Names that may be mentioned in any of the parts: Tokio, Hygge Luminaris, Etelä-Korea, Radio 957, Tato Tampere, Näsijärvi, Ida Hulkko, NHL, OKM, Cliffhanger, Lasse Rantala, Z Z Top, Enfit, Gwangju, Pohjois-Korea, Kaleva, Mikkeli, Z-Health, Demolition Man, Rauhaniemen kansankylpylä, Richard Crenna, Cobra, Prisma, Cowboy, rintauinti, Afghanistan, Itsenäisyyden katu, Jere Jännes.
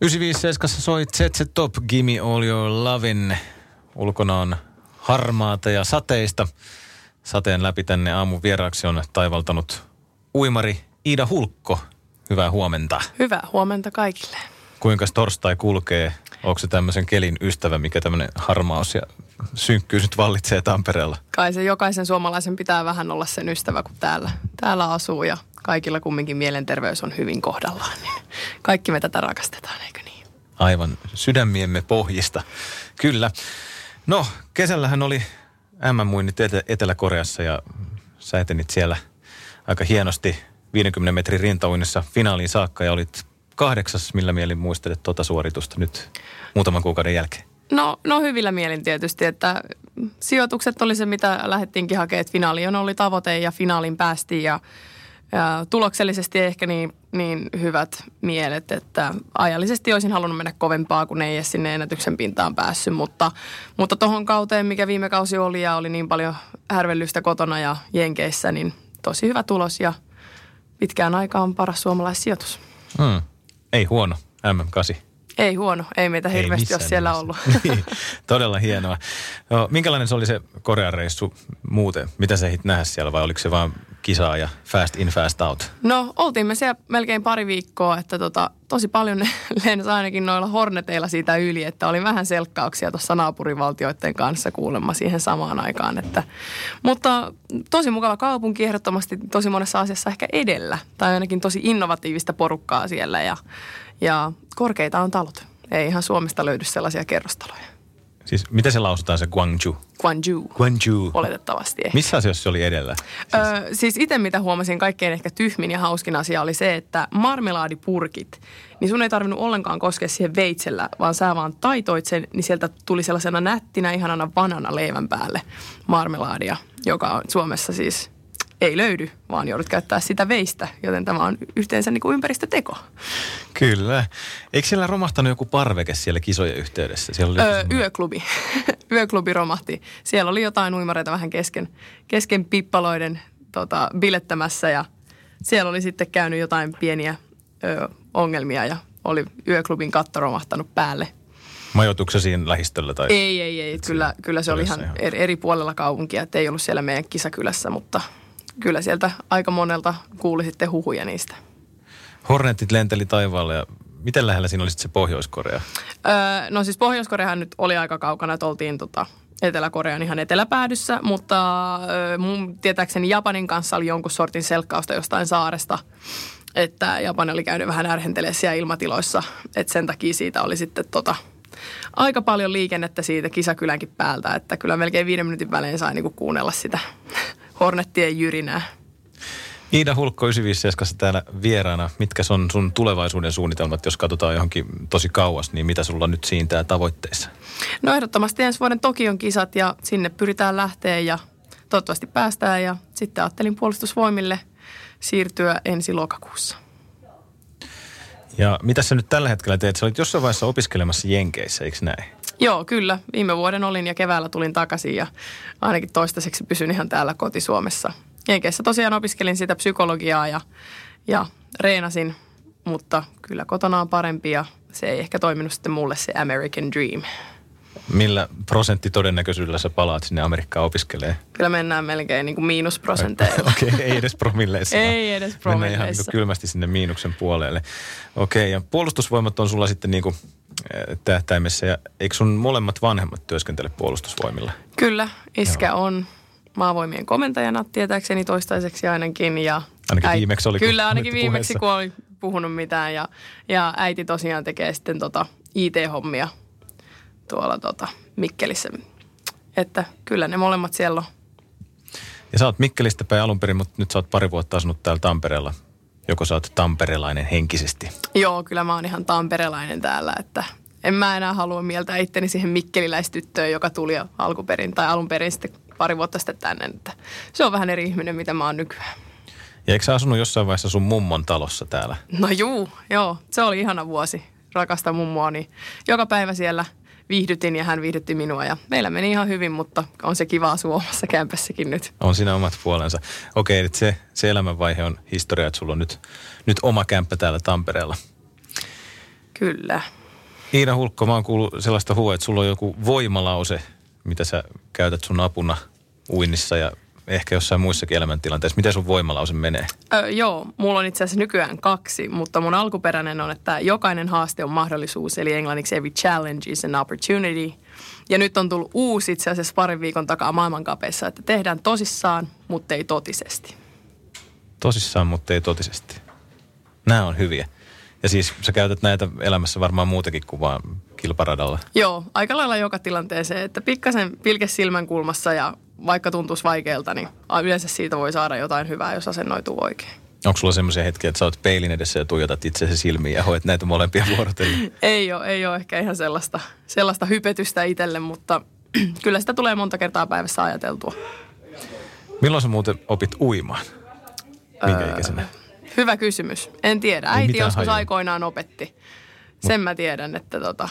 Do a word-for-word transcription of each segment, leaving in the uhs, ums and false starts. yhdeksänsataaviisikymmentäseitsemän soi Z Z Top, Gimme All Your Lovin. Ulkona on harmaata ja sateista. Sateen läpi tänne aamun vieraaksi on taivaltanut uimari Ida Hulkko. Hyvää huomenta. Hyvää huomenta kaikille. Kuinka torstai kulkee? Onko se tämmöisen kelin ystävä, mikä tämmöinen harmaus ja synkkyys nyt vallitsee Tampereella? Kai se jokaisen suomalaisen pitää vähän olla sen ystävä, kun täällä, täällä asuu ja kaikilla kumminkin mielenterveys on hyvin kohdallaan. Niin kaikki me tätä rakastetaan, eikö niin? Aivan sydämiemme pohjista, kyllä. No, kesällähän oli M M-muinnit etelä- Etelä-Koreassa ja sä etenit siellä aika hienosti viidenkymmenen metrin rintauinnissa finaaliin saakka ja olit kahdeksas, millä mielin muistelet tuota suoritusta nyt muutaman kuukauden jälkeen? No, no hyvillä mielin tietysti, että sijoitukset oli se, mitä lähdettiinkin hakemaan. Finaali on oli tavoite ja finaalin päästiin ja, ja tuloksellisesti ehkä niin, niin hyvät mielet, että ajallisesti olisin halunnut mennä kovempaa, kun ei edes sinne ennätyksen pintaan päässyt. Mutta, mutta tohon kauteen, mikä viime kausi oli ja oli niin paljon härvellystä kotona ja Jenkeissä, niin tosi hyvä tulos ja pitkään aikaan paras suomalaissijoitus. Hmm. Ei huono, M M kahdeksan. Ei huono, ei meitä hirveästi ole siellä ollut. Niin, todella hienoa. No, minkälainen se oli se Korean reissu muuten? Mitä sä ehdit nähdä siellä vai oliko se vaan kisaa ja fast in, fast out? No, oltiin me siellä melkein pari viikkoa, että tota, tosi paljon lensi ainakin noilla horneteilla siitä yli, että oli vähän selkkauksia tuossa naapurivaltioiden kanssa kuulemma siihen samaan aikaan. Että, mutta tosi mukava kaupunki ehdottomasti tosi monessa asiassa ehkä edellä tai ainakin tosi innovatiivista porukkaa siellä ja Ja korkeita on talot. Ei ihan Suomesta löydy sellaisia kerrostaloja. Siis mitä se lausutaan se Gwangju? Gwangju. Gwangju. Oletettavasti ehkä. Missä asiassa se oli edellä? Siis, öö, siis itse mitä huomasin kaikkein ehkä tyhmin ja hauskin asia oli se, että marmelaadipurkit, niin sun ei tarvinnut ollenkaan koskea siihen veitsellä, vaan sä vaan taitoit sen, niin sieltä tuli sellaisena nättinä ihanana banana leivän päälle marmelaadia, joka on Suomessa siis ei löydy, vaan joudut käyttää sitä veistä, joten tämä on yhteensä niin kuin ympäristöteko. Kyllä. Eikö siellä romahtanut joku parveke siellä kisojen yhteydessä? Siellä oli öö, sellainen yöklubi. Yöklubi romahti. Siellä oli jotain uimareita vähän kesken, kesken pippaloiden tota, bilettämässä ja siellä oli sitten käynyt jotain pieniä ö, ongelmia ja oli yöklubin katto romahtanut päälle. Majoituksessa siinä lähistöllä? Tai ei, ei, ei. Kyllä, kyllä se oli ihan, ihan eri puolella kaupunkia, että ei ollut siellä meidän kisakylässä, mutta kyllä sieltä aika monelta kuuli sitten huhuja niistä. Hornetit lenteli taivaalle ja miten lähellä siinä oli sitten se Pohjois-Korea? Öö, no siis Pohjois-Koreahan nyt oli aika kaukana, että oltiin tota Etelä-Korean ihan eteläpäädyssä, mutta öö, mun tietääkseni Japanin kanssa oli jonkun sortin selkkausta jostain saaresta, että Japani oli käynyt vähän ärhentelemään siellä ilmatiloissa, että sen takia siitä oli sitten tota aika paljon liikennettä siitä kisakylänkin päältä, että kyllä melkein viiden minuutin välein sai niinku kuunnella sitä hornettien jyrinää. Ida Hulkko yhdeksänsataaviisikymmentäseitsemän täällä vieraana. Mitkä on sun tulevaisuuden suunnitelmat, jos katsotaan johonkin tosi kauas, niin mitä sulla nyt siintää tavoitteissa? No ehdottomasti ensi vuoden Tokion kisat ja sinne pyritään lähteä ja toivottavasti päästään ja sitten ajattelin puolustusvoimille siirtyä ensi lokakuussa. Ja mitä sä nyt tällä hetkellä teet? Sä olit jossain vaiheessa opiskelemassa Jenkeissä, eikö näin? Joo, kyllä. Viime vuoden olin ja keväällä tulin takaisin ja ainakin toistaiseksi pysyn ihan täällä kotisuomessa. Jenkeissä tosiaan opiskelin sitä psykologiaa ja, ja reenasin, mutta kyllä kotona on parempi ja se ei ehkä toiminut sitten mulle se American Dream. Millä prosenttitodennäköisyydellä sä palaat sinne Amerikkaan opiskelemaan? Kyllä mennään melkein niin kuin miinusprosenteilla. Okei, okay, ei edes promilleissa. Ei edes promilleissa. Mennään ihan niin kuin kylmästi sinne miinuksen puolelle. Okei, okay, ja puolustusvoimat on sulla sitten niin kuin tähtäimessä. Ja eikö sun molemmat vanhemmat työskentele puolustusvoimilla? Kyllä, iskä Joo. on maavoimien komentajana tietääkseni toistaiseksi ainakin. Ja ainakin viimeksi oli. Kyllä, ainakin viimeksi kun oli puhunut mitään. Ja, ja äiti tosiaan tekee sitten tota I T-hommia tuolla tota Mikkelissä. Että kyllä ne molemmat siellä on. Ja sä oot Mikkelistä päin alun perin, mutta nyt sä oot pari vuotta asunut täällä Tampereella. Joko sä oot tamperelainen henkisesti? Joo, kyllä mä oon ihan tamperelainen täällä, että en mä enää halua mieltää itteni siihen mikkeliläistyttöön, joka tuli alkuperin tai alun perin sitten pari vuotta sitten tänne. Että se on vähän eri ihminen, mitä mä oon nykyään. Ja eikö sä asunut jossain vaiheessa sun mummon talossa täällä? No juu, joo. Se oli ihana vuosi. Rakasta mummoa, niin joka päivä siellä viihdytin ja hän viihdytti minua ja meillä meni ihan hyvin, mutta on se kiva asua omassa kämpässäkin nyt. On siinä omat puolensa. Okei, että se, se elämänvaihe on historia, että sulla on nyt, nyt oma kämppä täällä Tampereella. Kyllä. Ida Hulkko, mä oon kuullut sellaista huoa, että sulla on joku voimalause, mitä sä käytät sun apuna uinnissa ja ehkä jossain muissakin elämäntilanteissa. Miten sun voimalause menee? Öö, joo, mulla on itse asiassa nykyään kaksi, mutta mun alkuperäinen on, että jokainen haaste on mahdollisuus, eli englanniksi every challenge is an opportunity. Ja nyt on tullut uusi itse asiassa parin viikon takaa maailmankapeissa, että tehdään tosissaan, mutta ei totisesti. Tosissaan, mutta ei totisesti. Nämä on hyviä. Ja siis sä käytät näitä elämässä varmaan muutakin kuin vaan kilparadalla. Joo, aika lailla joka tilanteeseen, että pikkasen pilke silmänkulmassa ja vaikka tuntuisi vaikealta, niin yleensä siitä voi saada jotain hyvää, jos asennoituu oikein. Onko sulla semmoisia hetkiä, että sä oot peilin edessä ja tuijotat itseäsi silmiin ja hoit näitä molempia vuorotellen? ei ole, ei ole ehkä ihan sellaista, sellaista hypetystä itselle, mutta kyllä sitä tulee monta kertaa päivässä ajateltua. Milloin sä muuten opit uimaan? Minkä öö... ikäisenä? Hyvä kysymys. En tiedä. Äiti joskus hajua. aikoinaan opetti. Sen mä tiedän, että tota,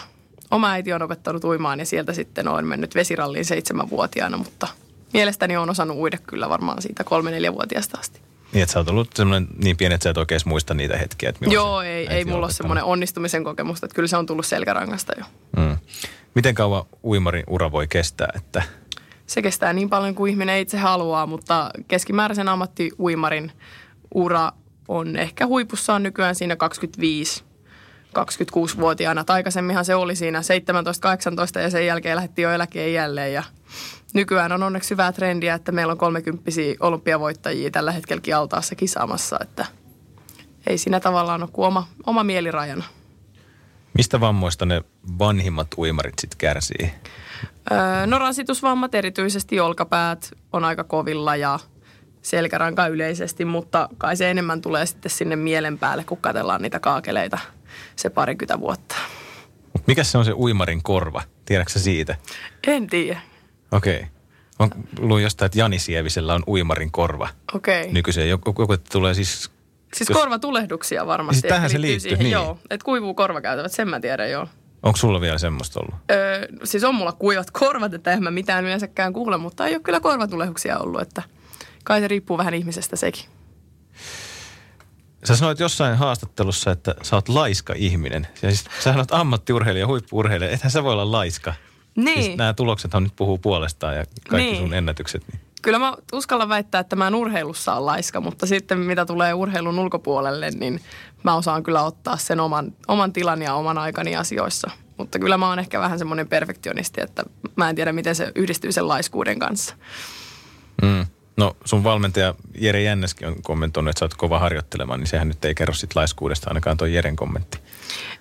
oma äiti on opettanut uimaan ja sieltä sitten olen mennyt vesiralliin seitsemänvuotiaana, mutta mielestäni olen osannut uida kyllä varmaan siitä kolme-neljävuotiaasta asti. Niin, että sä oot ollut semmoinen niin pieni, että sä et oikein muista niitä hetkiä. Että Joo, ei, ei mulla ole semmoinen onnistumisen kokemusta, että kyllä se on tullut selkärangasta jo. Mm. Miten kauan uimarin ura voi kestää, että... Se kestää niin paljon kuin ihminen itse haluaa, mutta keskimääräisen ammattiuimarin ura on ehkä huipussaan nykyään siinä kaksikymmentäviisi kaksikymmentäkuusi-vuotiaana. Aikaisemminhan se oli siinä seitsemäntoista kahdeksantoista ja sen jälkeen lähdettiin jo eläkeen jälleen. Ja nykyään on onneksi hyvää trendiä, että meillä on kolmekymppisiä olympiavoittajia tällä hetkelläkin altaassa kisaamassa. Että ei siinä tavallaan ole kuin oma, oma mielirajana. Mistä vammoista ne vanhimmat uimarit sitten kärsii? Öö, no rasitusvammat, erityisesti jalkapäät on aika kovilla ja... selkäranka yleisesti, mutta kai se enemmän tulee sitten sinne mielen päälle, kun katsellaan niitä kaakeleita se parikymmentä vuotta. Mikäs se on se uimarin korva? Tiedätkö sä siitä? En tiedä. Okei. Okay. Luin jostain, että Janisievisellä on uimarin korva. Okei. Okay. Nykyiseen. Joku, joku tulee siis... Siis jos... korvatulehduksia varmasti. Siis tähän se liittyy siihen, niin. Joo, että kuivuu korvakäytävät, sen mä tiedän joo. Onko sulla vielä semmoista ollut? Öö, siis on mulla kuivat korvat, että en mä mitään yleensäkään kuule, mutta ei ole kyllä korvatulehduksia ollut, että... Kai se riippuu vähän ihmisestä sekin. Sä sanoit jossain haastattelussa, että sä oot laiska ihminen. Siis, sä oot ammattiurheilija, huippu-urheilija. Ethän sä voi olla laiska. Niin. Siis nämä tuloksethan nyt puhuu puolestaan ja kaikki niin. Sun ennätykset. Niin. Kyllä mä uskallan väittää, että mä en urheilussa ole laiska, mutta sitten mitä tulee urheilun ulkopuolelle, niin mä osaan kyllä ottaa sen oman, oman tilan ja oman aikani asioissa. Mutta kyllä mä oon ehkä vähän semmoinen perfektionisti, että mä en tiedä, miten se yhdistyy sen laiskuuden kanssa. Mm. No sun valmentaja Jere Jänneskin on kommentoinut, että sä oot kova harjoittelemaan, niin sehän nyt ei kerro sit laiskuudesta, ainakaan toi Jeren kommentti.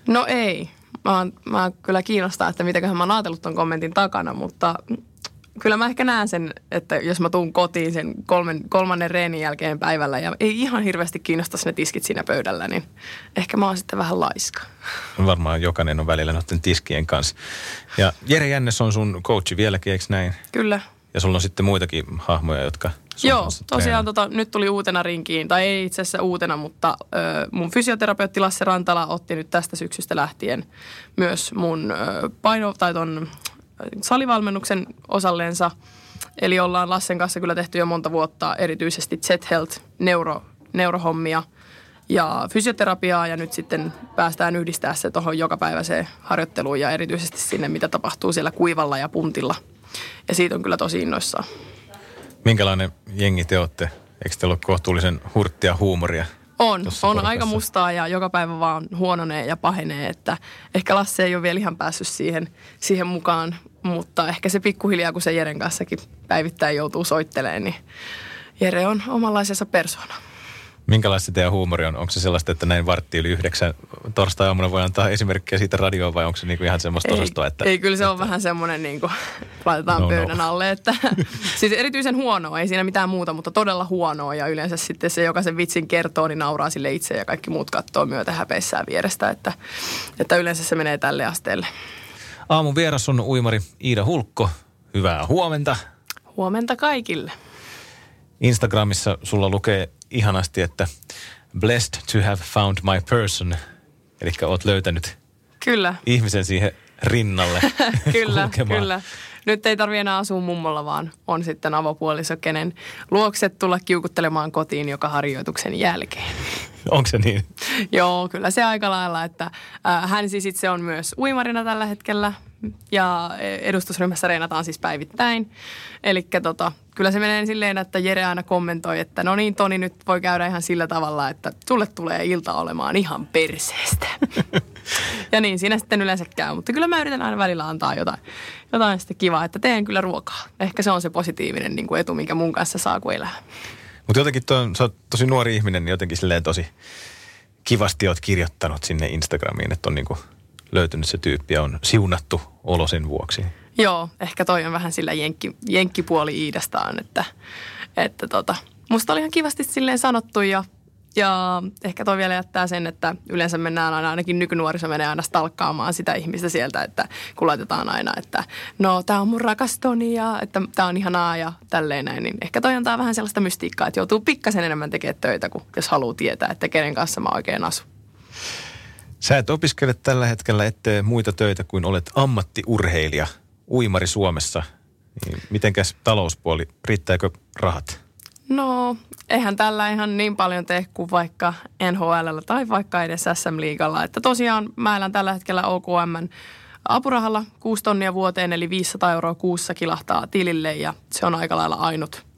No ei. Mä, oon, mä kyllä kiinnostaa, että mitäköhän mä oon ajatellut ton kommentin takana, mutta kyllä mä ehkä näen sen, että jos mä tuun kotiin sen kolmen, kolmannen reenin jälkeen päivällä ja ei ihan hirveästi kiinnostaisi ne tiskit siinä pöydällä, niin ehkä mä oon sitten vähän laiska. Varmaan jokainen on välillä noiden tiskien kanssa. Ja Jere Jännes on sun coachi vieläkin, eikö näin? Kyllä. Ja sulla on sitten muitakin hahmoja, jotka... Joo, tosiaan tota, nyt tuli uutena rinkiin, tai ei itse asiassa uutena, mutta ö, mun fysioterapeutti Lasse Rantala otti nyt tästä syksystä lähtien myös mun ö, paino, tai ton salivalmennuksen osalleensa. Eli ollaan Lassen kanssa kyllä tehty jo monta vuotta erityisesti Z-Health neuro, neurohommia ja fysioterapiaa, ja nyt sitten päästään yhdistää se tuohon jokapäiväiseen harjoitteluun ja erityisesti sinne, mitä tapahtuu siellä kuivalla ja puntilla. Ja siitä on kyllä tosi innoissaan. Minkälainen jengi te olette? Eikö teillä ole kohtuullisen hurttia huumoria? On. On porukassa? Aika mustaa ja joka päivä vaan huononee ja pahenee. Että ehkä Lasse ei ole vielä ihan päässyt siihen, siihen mukaan, mutta ehkä se pikkuhiljaa, kun se Jeren kanssakin päivittäin joutuu soittelemaan, niin Jere on omanlaisensa persoona. Minkälaista teidän huumori on? Onko se sellaista, että näin vartti yli yhdeksän torstai-aamuna voi antaa esimerkkejä siitä radioon vai onko se niinku ihan semmoista ei, osastoa? Että, ei, kyllä se että... on vähän semmoinen, niin kuin laitetaan no, pöydän no. alle. Että, siis erityisen huonoa, ei siinä mitään muuta, mutta todella huonoa. Ja yleensä sitten se, joka sen vitsin kertoo, niin nauraa sille itse ja kaikki muut katsoo myötä häpeissään vierestä. Että, että yleensä se menee tälle asteelle. Aamun vieras on uimari Ida Hulkko. Hyvää huomenta. Huomenta kaikille. Instagramissa sulla lukee... ihanasti, että blessed to have found my person. Eli oot löytänyt kyllä. ihmisen siihen rinnalle Kyllä, kulkemaan. Kyllä. Nyt ei tarvitse enää asua mummolla, vaan on sitten avopuoliso, kenen luokset tulla kiukuttelemaan kotiin joka harjoituksen jälkeen. Onko se niin? Joo, kyllä se aika lailla, että äh, hän siis itse on myös uimarina tällä hetkellä ja edustusryhmässä reenataan siis päivittäin. Elikkä tota, kyllä se menee silleen, että Jere aina kommentoi, että no niin Toni, nyt voi käydä ihan sillä tavalla, että sulle tulee ilta olemaan ihan perseestä. Ja niin siinä sitten yleensä käy, mutta kyllä mä yritän aina välillä antaa jotain, jotain sitten kivaa, että teen kyllä ruokaa. Ehkä se on se positiivinen niin kuin etu, minkä mun kanssa saa, kun elää. Mutta jotenkin tuon, sä oot tosi nuori ihminen, niin jotenkin silleen tosi kivasti oot kirjoittanut sinne Instagramiin, että on niinku löytynyt se tyyppi ja on siunattu olosin vuoksi. Joo, ehkä toi on vähän sillä jenkki, jenkkipuoli Iidastaan, että, että tota, musta oli ihan kivasti silleen sanottu ja, ja ehkä toi vielä jättää sen, että yleensä mennään aina, ainakin nykynuoriso menee aina stalkkaamaan sitä ihmistä sieltä, että kun laitetaan aina, että no tää on mun rakas Toni ja että tää on ihanaa ja tälleen näin, niin ehkä toi antaa vähän sellaista mystiikkaa, että joutuu pikkasen enemmän tekemään töitä, kun jos haluaa tietää, että kenen kanssa mä oikein asun. Sä et opiskele tällä hetkellä, ettei muita töitä kuin olet ammattiurheilija, uimari Suomessa. Niin mitenkäs talouspuoli, riittääkö rahat? No, eihän tällä ihan niin paljon tee kuin vaikka N H L tai vaikka edes S M-liigalla. Että tosiaan mä elän tällä hetkellä O K M:n apurahalla kuusi tonnia vuoteen, eli viisisataa euroa kuussa kilahtaa tilille ja se on aika lailla ainut.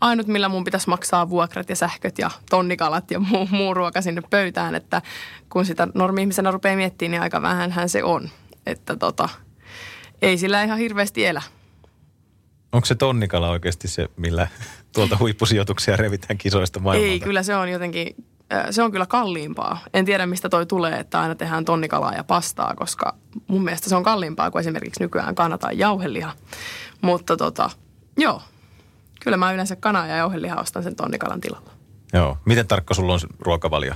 Ainut, millä mun pitäisi maksaa vuokrat ja sähköt ja tonnikalat ja muu, muu ruoka sinne pöytään, että kun sitä normi-ihmisenä rupeaa miettimään, niin aika vähänhän se on. Että tota, ei sillä ihan hirveästi elä. Onko se tonnikala oikeasti se, millä tuolta huippusijoituksia revitään kisoista maailmalta? Ei, kyllä se on jotenkin, se on kyllä kalliimpaa. En tiedä, mistä toi tulee, että aina tehdään tonnikalaa ja pastaa, koska mun mielestä se on kalliimpaa, kuin esimerkiksi nykyään kannataan jauheliha. Mutta tota, joo. Kyllä mä yleensä kanaa ja jauhelihaa ostan sen tonnikalan tilalla. Joo. Miten tarkka sulla on ruokavalio?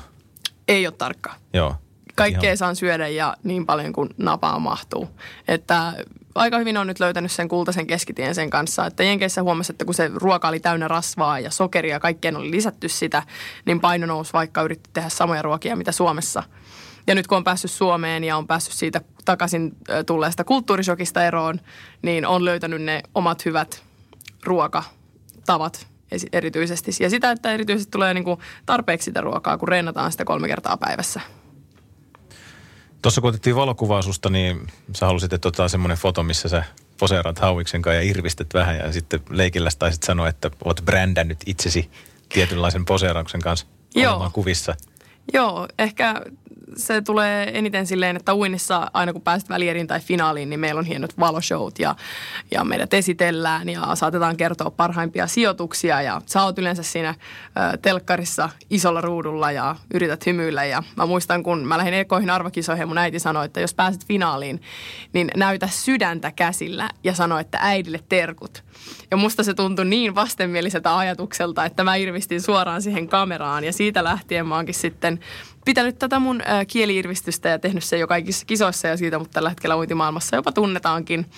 Ei ole tarkka. Joo. Kaikkea ihan saan syödä ja niin paljon kuin napaa mahtuu. Että aika hyvin on nyt löytänyt sen kultaisen keskitien sen kanssa. Että Jenkeissä huomasi, että kun se ruoka oli täynnä rasvaa ja sokeria ja kaikkeen oli lisätty sitä, niin paino nousi, vaikka yritti tehdä samoja ruokia mitä Suomessa. Ja nyt kun on päässyt Suomeen ja on päässyt siitä takaisin tulleesta kulttuurishokista eroon, niin on löytänyt ne omat hyvät ruoka tavat erityisesti. Ja sitä, että erityisesti tulee niinku tarpeeksi sitä ruokaa, kun reenataan sitä kolme kertaa päivässä. Tuossa kun otettiin valokuvaa susta, niin sä halusit, että otetaan semmoinen foto, missä sä poseeraat hauiksen kanssa ja irvistet vähän ja sitten leikilläs taisit sanoa, että oot brändännyt itsesi tietynlaisen poseerauksen kanssa olemaan kuvissa. Joo, ehkä se tulee eniten silleen, että uinnissa aina kun pääset välieriin tai finaaliin, niin meillä on hienot valoshowt ja, ja meidät esitellään ja saatetaan kertoa parhaimpia sijoituksia ja sä oot yleensä siinä ö, telkkarissa isolla ruudulla ja yrität hymyillä ja mä muistan, kun mä lähdin ekoihin arvokisoihin, mun äiti sanoi, että jos pääset finaaliin, niin näytä sydäntä käsillä ja sano, että äidille terkut. Ja musta se tuntui niin vastenmieliseltä ajatukselta, että mä irvistin suoraan siihen kameraan ja siitä lähtien mä oonkin sitten pitänyt tätä mun kieli-irvistystä ja tehnyt sen jo kaikissa kisoissa ja siitä, mutta tällä hetkellä uintimaailmassa jopa tunnetaankin.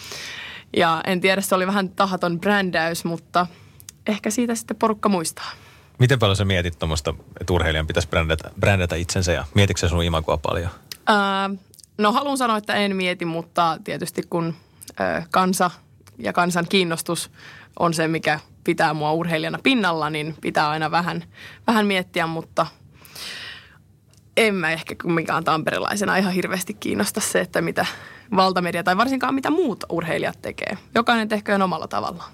Ja en tiedä, se oli vähän tahaton brändäys, mutta ehkä siitä sitten porukka muistaa. Miten paljon sä mietit tuommoista, että urheilijan pitäisi brändätä, brändätä itsensä ja mietitkö sä sun imagoa paljon? Ää, no haluan sanoa, että en mieti, mutta tietysti kun ää, kansa ja kansan kiinnostus on se, mikä pitää mua urheilijana pinnalla, niin pitää aina vähän, vähän miettiä, mutta en mä ehkä kumminkaan tamperelaisena ihan hirveästi kiinnosta se, että mitä valtamedia tai varsinkaan mitä muut urheilijat tekee. Jokainen tehköön omalla tavallaan.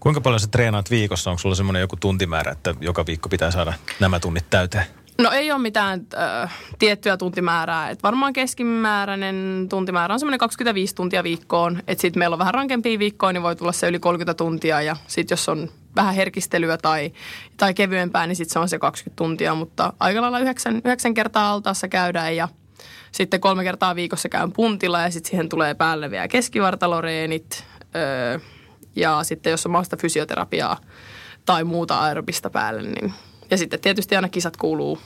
Kuinka paljon sä treenaat viikossa? Onko sulla semmoinen joku tuntimäärä, että joka viikko pitää saada nämä tunnit täyteen? No ei ole mitään äh, tiettyä tuntimäärää. Et varmaan keskimääräinen tuntimäärä on semmoinen kaksikymmentäviisi tuntia viikkoon. Et sit meillä on vähän rankempia viikkoja, niin voi tulla se yli kolmekymmentä tuntia. Ja sit jos on vähän herkistelyä tai, tai kevyempää, niin sit se on se kaksikymmentä tuntia. Mutta aika lailla yhdeksän, yhdeksän kertaa altaassa käydään ja sitten kolme kertaa viikossa käyn puntilla. Ja sit siihen tulee päälle vielä keskivartaloreenit öö, ja sitten jos on mahdollista fysioterapiaa tai muuta aerobista päälle, niin... Ja sitten tietysti aina kisat kuuluu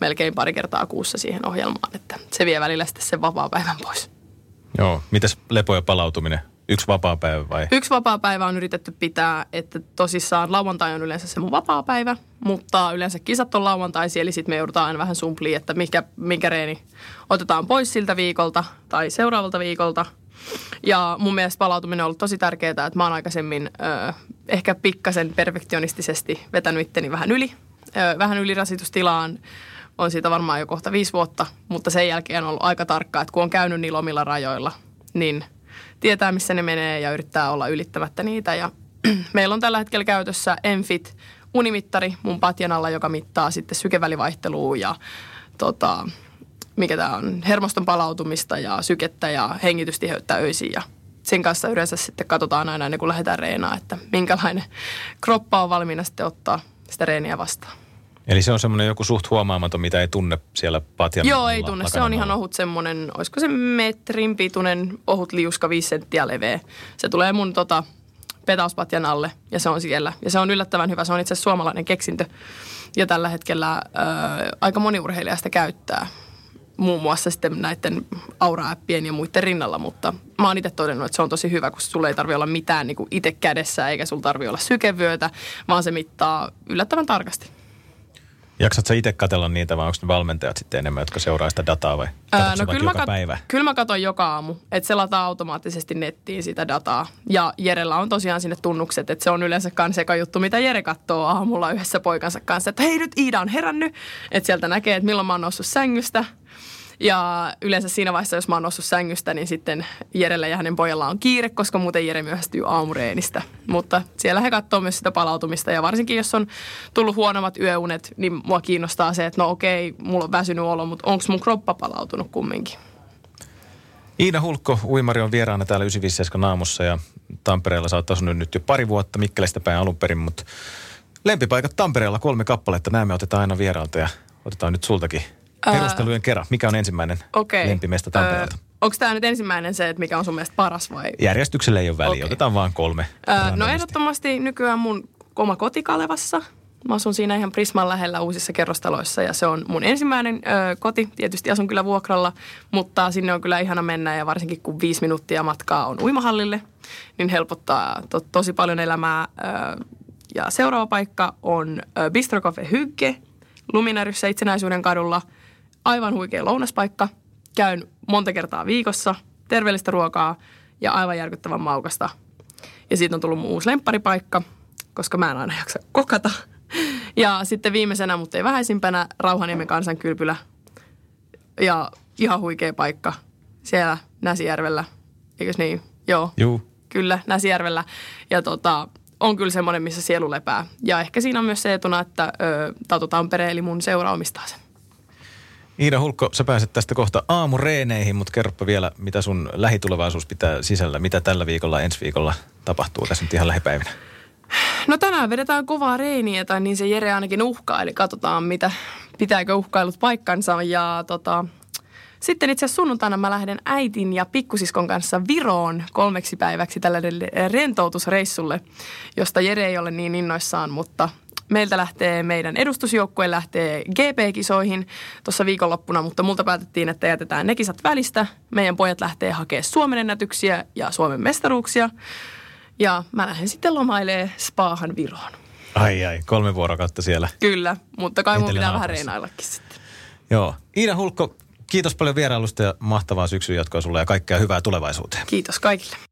melkein pari kertaa kuussa siihen ohjelmaan, että se vie välillä sitten sen vapaapäivän pois. Joo, mitäs lepo ja palautuminen? Yksi vapaapäivä vai? Yksi vapaapäivä on yritetty pitää, että tosissaan lauantai on yleensä se mun vapaapäivä, mutta yleensä kisat on lauantaisi, eli sitten me joudutaan aina vähän sumpliin, että mikä, minkä reeni otetaan pois siltä viikolta tai seuraavalta viikolta. Ja mun mielestä palautuminen on ollut tosi tärkeää, että mä oon aikaisemmin ö, ehkä pikkasen perfektionistisesti vetänyt itteni vähän yli. vähän ylirasitustilaan on siitä varmaan jo kohta viisi vuotta, mutta sen jälkeen on ollut aika tarkkaa, että kun on käynyt niillä omilla rajoilla, niin tietää missä ne menee ja yrittää olla ylittämättä niitä. Ja meillä on tällä hetkellä käytössä Enfit unimittari mun patjan alla, joka mittaa sitten sykevälivaihtelua ja tota, mikä tämä on, hermoston palautumista ja sykettä ja hengitystiheyttä öisin ja sen kanssa yleensä sitten katsotaan aina ennen kuin lähdetään reenaa, että minkälainen kroppa on valmiina sitten ottaa sitä reeniä vastaan. Eli se on semmoinen joku suht huomaamaton, mitä ei tunne siellä patjan. Joo, ei tunne. Se on ihan ohut semmoinen, olisiko se metrin pituinen ohut liuska, viisi senttiä leveä. Se tulee mun tota, petauspatjan alle ja se on siellä. Ja se on yllättävän hyvä. Se on itse asiassa suomalainen keksintö. Ja tällä hetkellä ö, aika moni urheilija sitä käyttää. Muun muassa sitten näiden aura-appien ja muiden rinnalla, mutta mä oon itse todennut, että se on tosi hyvä, kun sulla ei tarvitse olla mitään niin kuin itse kädessä, eikä sulla tarvitse olla sykevyötä, vaan se mittaa yllättävän tarkasti. Jaksatko sä itse katsella niitä, vai onko ne valmentajat sitten enemmän, jotka seuraa sitä dataa, vai öö, no kyllä, joka mä kat- päivä? Kyllä mä katson joka aamu, että se lataa automaattisesti nettiin sitä dataa. Ja Jerellä on tosiaan sinne tunnukset, että se on yleensä kans eka juttu, mitä Jere katsoo aamulla yhdessä poikansa kanssa, että hei, nyt Ida on herännyt, että sieltä näkee, että milloin mä oon noussut sängystä. Ja yleensä siinä vaiheessa, jos mä oon noussut sängystä, niin sitten Jerellä ja hänen pojalla on kiire, koska muuten Jere myöhästyy aamureenistä. Mutta siellä he katsoo myös sitä palautumista ja varsinkin, jos on tullut huonommat yöunet, niin mua kiinnostaa se, että no okei, mulla on väsynyt olo, mutta onko mun kroppa palautunut kumminkin? Ida Hulkko, uimari, on vieraana täällä yhdeksänsataaviisikymmentäseitsemän aamussa ja Tampereella sä oot asunut nyt jo pari vuotta, Mikkelestä päin alun perin, mutta lempipaikat Tampereella kolme kappaletta, nämä me otetaan aina vieraalta ja otetaan nyt sultakin. Perustelujen kerran. Mikä on ensimmäinen okay. lempimesta Tampereelta? Öö, onko tämä nyt ensimmäinen se, että mikä on sun mielestä paras vai? Järjestyksellä ei ole väliä. Okay. Otetaan vaan kolme. Öö, no ehdottomasti nykyään mun oma koti Kalevassa. Mä asun siinä ihan Prisman lähellä uusissa kerrostaloissa ja se on mun ensimmäinen öö, koti. Tietysti asun kyllä vuokralla, mutta sinne on kyllä ihana mennä ja varsinkin kun viisi minuuttia matkaa on uimahallille, niin helpottaa to- tosi paljon elämää. Öö, ja seuraava paikka on öö, Bistrokofe Hygge Luminaris Itsenäisyyden kadulla. Aivan huikea lounaspaikka. Käyn monta kertaa viikossa. Terveellistä ruokaa ja aivan järkyttävän maukasta. Ja siitä on tullut mun uusi lempparipaikka, koska mä en aina jaksa kokata. Ja sitten viimeisenä, mutta ei vähäisimpänä, Rauhaniemen kansankylpylä. Ja ihan huikea paikka siellä Näsijärvellä. Eikös niin? Joo. Juu. Kyllä, Näsijärvellä. Ja tota, on kyllä semmoinen, missä sielu lepää. Ja ehkä siinä on myös se etuna, että ö, Tato Tampere, eli mun seura, omistaa sen. Ida Hulkko, sä pääset tästä kohta aamureeneihin, mutta kerropa vielä, mitä sun lähitulevaisuus pitää sisällä. Mitä tällä viikolla, ensi viikolla tapahtuu tässä nyt ihan lähipäivinä? No tänään vedetään kovaa reeniä, tai niin se Jere ainakin uhkaa, eli katsotaan, mitä, pitääkö uhkailut paikkansa. Ja tota, sitten itse asiassa sunnuntaina mä lähden äitin ja pikkusiskon kanssa Viroon kolmeksi päiväksi tällaiselle rentoutusreissulle, josta Jere ei ole niin innoissaan, mutta meiltä lähtee, meidän edustusjoukkue lähtee G P-kisoihin tuossa viikonloppuna, mutta multa päätettiin, että jätetään ne kisat välistä. Meidän pojat lähtee hakemaan Suomen ennätyksiä ja Suomen mestaruuksia. Ja mä lähden sitten lomailemaan spaahan Viroon. Ai ai, kolme vuorokautta siellä. Kyllä, mutta kai mun pitää vähän reinaillakin sitten. Joo. Ida Hulkko, kiitos paljon vierailusta ja mahtavaa syksyn jatkoa sulle ja kaikkea hyvää tulevaisuuteen. Kiitos kaikille.